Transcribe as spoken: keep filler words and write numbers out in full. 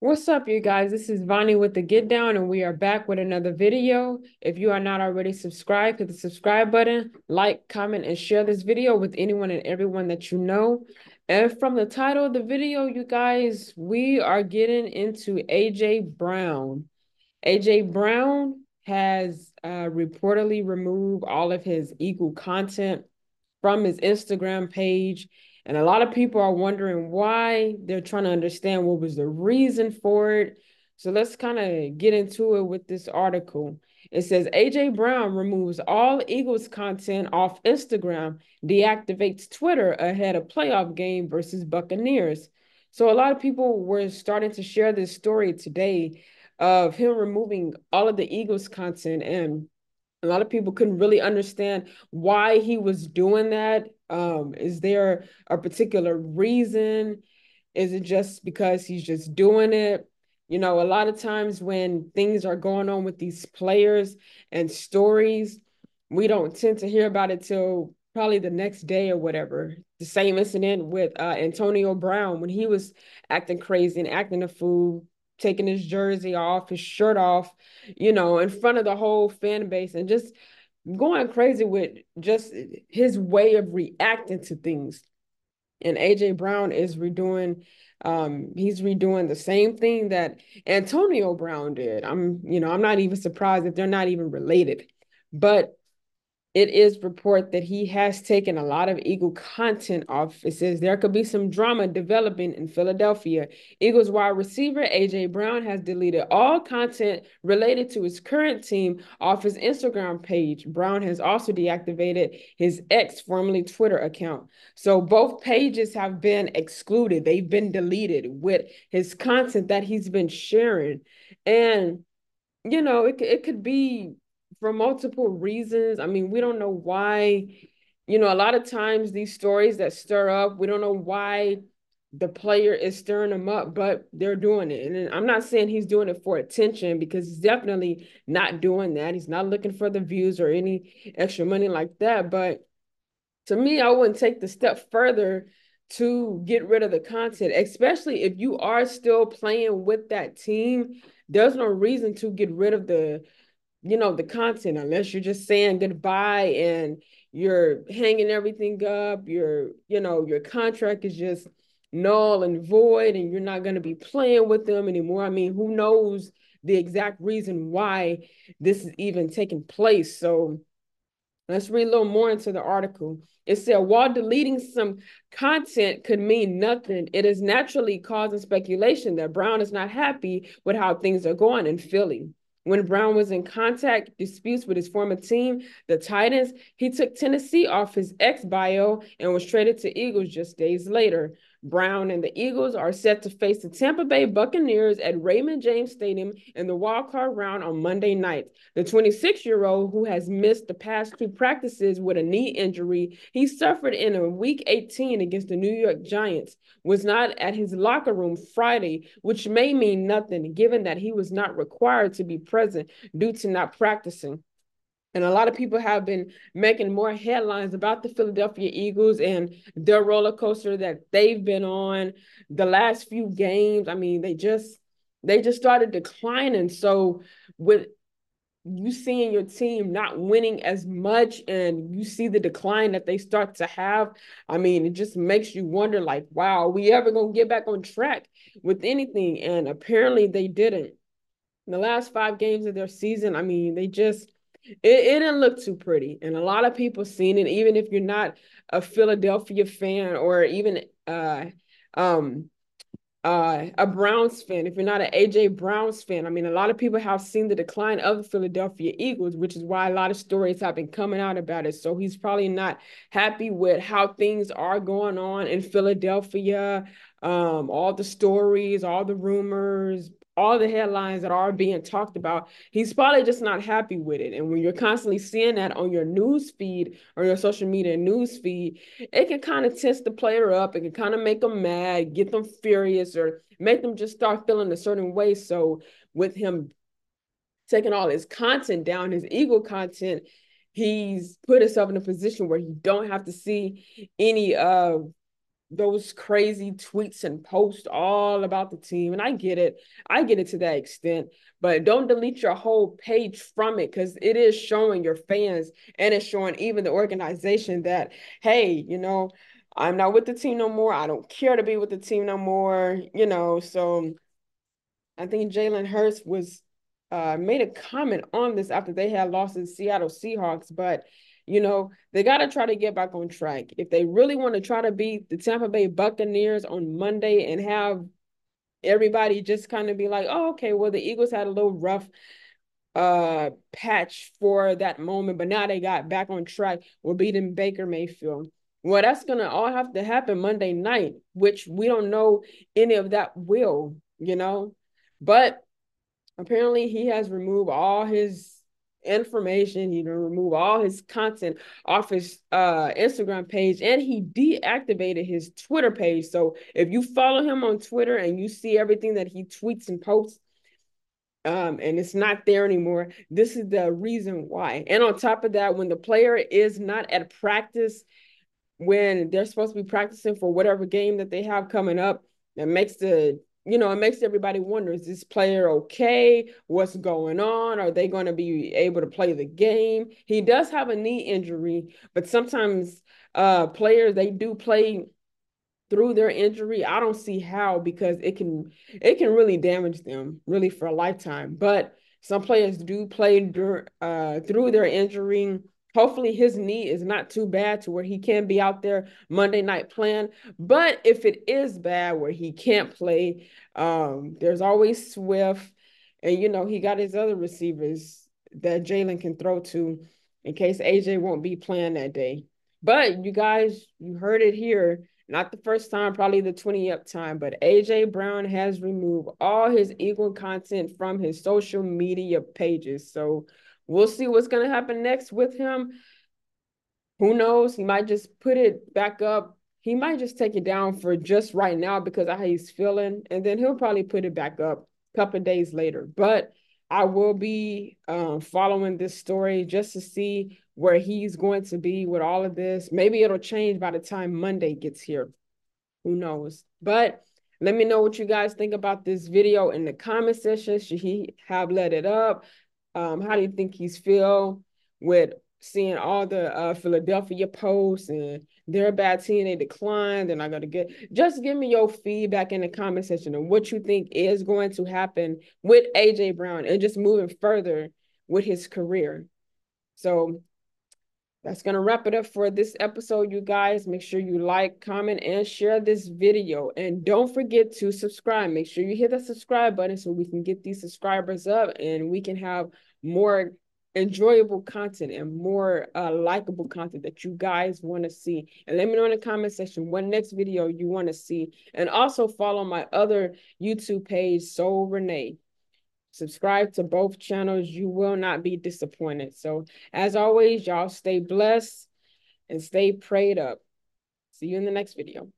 What's up, you guys? This is Vani with The Get Down, and we are back with another video. If you are not already subscribed, hit the subscribe button, like, comment, and share this video with anyone and everyone that you know. And from the title of the video, you guys, we are getting into A J Brown. A J Brown has uh, reportedly removed all of his Eagle content from his Instagram page. And a lot of people are wondering why. They're trying to understand what was the reason for it. So let's kind of get into it with this article. It says, A J Brown removes all Eagles content off Instagram, deactivates Twitter ahead of playoff game versus Buccaneers. So a lot of people were starting to share this story today of him removing all of the Eagles content. And a lot of people couldn't really understand why he was doing that. Um, is there a particular reason? Is it just because he's just doing it? You know, a lot of times when things are going on with these players and stories, we don't tend to hear about it till probably the next day or whatever. The same incident with uh, Antonio Brown when he was acting crazy and acting a fool, taking his jersey off, his shirt off, you know, in front of the whole fan base and just going crazy with just his way of reacting to things. And A J Brown is redoing, um, he's redoing the same thing that Antonio Brown did. I'm, you know, I'm not even surprised that they're not even related, but it is report that he has taken a lot of Eagle content off. It says there could be some drama developing in Philadelphia. Eagles wide receiver A J Brown has deleted all content related to his current team off his Instagram page. Brown has also deactivated his X, formerly Twitter, account. So both pages have been excluded. They've been deleted with his content that he's been sharing. And, you know, it, it could be for multiple reasons. I mean, we don't know why. You know, a lot of times these stories that stir up, we don't know why the player is stirring them up, but they're doing it. And I'm not saying he's doing it for attention, because he's definitely not doing that. He's not looking for the views or any extra money like that. But to me, I wouldn't take the step further to get rid of the content, especially if you are still playing with that team. There's no reason to get rid of the you know, the content, unless you're just saying goodbye and you're hanging everything up, your, you know, your contract is just null and void and you're not going to be playing with them anymore. I mean, who knows the exact reason why this is even taking place. So let's read a little more into the article. It said, while deleting some content could mean nothing, it is naturally causing speculation that Brown is not happy with how things are going in Philly. When Brown was in contact disputes with his former team, the Titans, he took Tennessee off his X bio and was traded to Eagles just days later. Brown and the Eagles are set to face the Tampa Bay Buccaneers at Raymond James Stadium in the wildcard round on Monday night. The twenty-six-year-old, who has missed the past two practices with a knee injury he suffered in a Week eighteen against the New York Giants, was not at his locker room Friday, which may mean nothing given that he was not required to be present due to not practicing. And a lot of people have been making more headlines about the Philadelphia Eagles and their roller coaster that they've been on the last few games. I mean, they just they just started declining. So with you seeing your team not winning as much and you see the decline that they start to have, I mean, it just makes you wonder, like, wow, are we ever going to get back on track with anything? And apparently they didn't. In the last five games of their season, I mean, they just – It, it didn't look too pretty, and a lot of people seen it. Even if you're not a Philadelphia fan or even uh, um, uh, a Browns fan, if you're not an A J Browns fan, I mean, a lot of people have seen the decline of the Philadelphia Eagles, which is why a lot of stories have been coming out about it. So he's probably not happy with how things are going on in Philadelphia, um, all the stories, all the rumors, all the headlines that are being talked about. He's probably just not happy with it. And when you're constantly seeing that on your news feed or your social media news feed, it can kind of tense the player up. It can kind of make them mad, get them furious, or make them just start feeling a certain way. So with him taking all his content down, his Eagle content, he's put himself in a position where he don't have to see any of uh, those crazy tweets and posts all about the team. And I get it. I get it to that extent, but don't delete your whole page from it, because it is showing your fans and it's showing even the organization that, hey, you know, I'm not with the team no more. I don't care to be with the team no more, you know. So I think Jalen Hurts was uh, made a comment on this after they had lost to the Seattle Seahawks, but you know, they got to try to get back on track. If they really want to try to beat the Tampa Bay Buccaneers on Monday and have everybody just kind of be like, oh, okay, well, the Eagles had a little rough uh, patch for that moment, but now they got back on track. We're beating Baker Mayfield. Well, that's going to all have to happen Monday night, which we don't know any of that will, you know. But apparently he has removed all his information. He removed all his content off his uh Instagram page, and he deactivated his Twitter page. So if you follow him on Twitter and you see everything that he tweets and posts, um, and it's not there anymore, this is the reason why. And on top of that, when the player is not at practice, when they're supposed to be practicing for whatever game that they have coming up, that makes the You know, it makes everybody wonder, is this player okay? What's going on? Are they going to be able to play the game? He does have a knee injury, but sometimes uh, players, they do play through their injury. I don't see how, because it can it can really damage them, really, for a lifetime. But some players do play dur- uh, through their injury. Hopefully his knee is not too bad to where he can be out there Monday night playing. But if it is bad where he can't play, um, there's always Swift. And, you know, he got his other receivers that Jalen can throw to in case A J won't be playing that day. But you guys, you heard it here. Not the first time, probably the twentieth time, but A J Brown has removed all his Eagle content from his social media pages. So we'll see what's going to happen next with him. Who knows? He might just put it back up. He might just take it down for just right now because of how he's feeling, and then he'll probably put it back up a couple of days later. But I will be um, following this story just to see where he's going to be with all of this. Maybe it'll change by the time Monday gets here. Who knows? But let me know what you guys think about this video in the comment section. Should he have let it up? Um, how do you think he's feel with seeing all the uh, Philadelphia posts and they're a bad team, they declined, they're not going to get? Just give me your feedback in the comment section on what you think is going to happen with A J Brown and just moving further with his career. So that's going to wrap it up for this episode, you guys. Make sure you like, comment, and share this video. And don't forget to subscribe. Make sure you hit that subscribe button so we can get these subscribers up and we can have more enjoyable content and more uh, likable content that you guys want to see. And let me know in the comment section what next video you want to see. And also follow my other YouTube page, Soul Renee. Subscribe to both channels. You will not be disappointed. So as always, y'all stay blessed and stay prayed up. See you in the next video.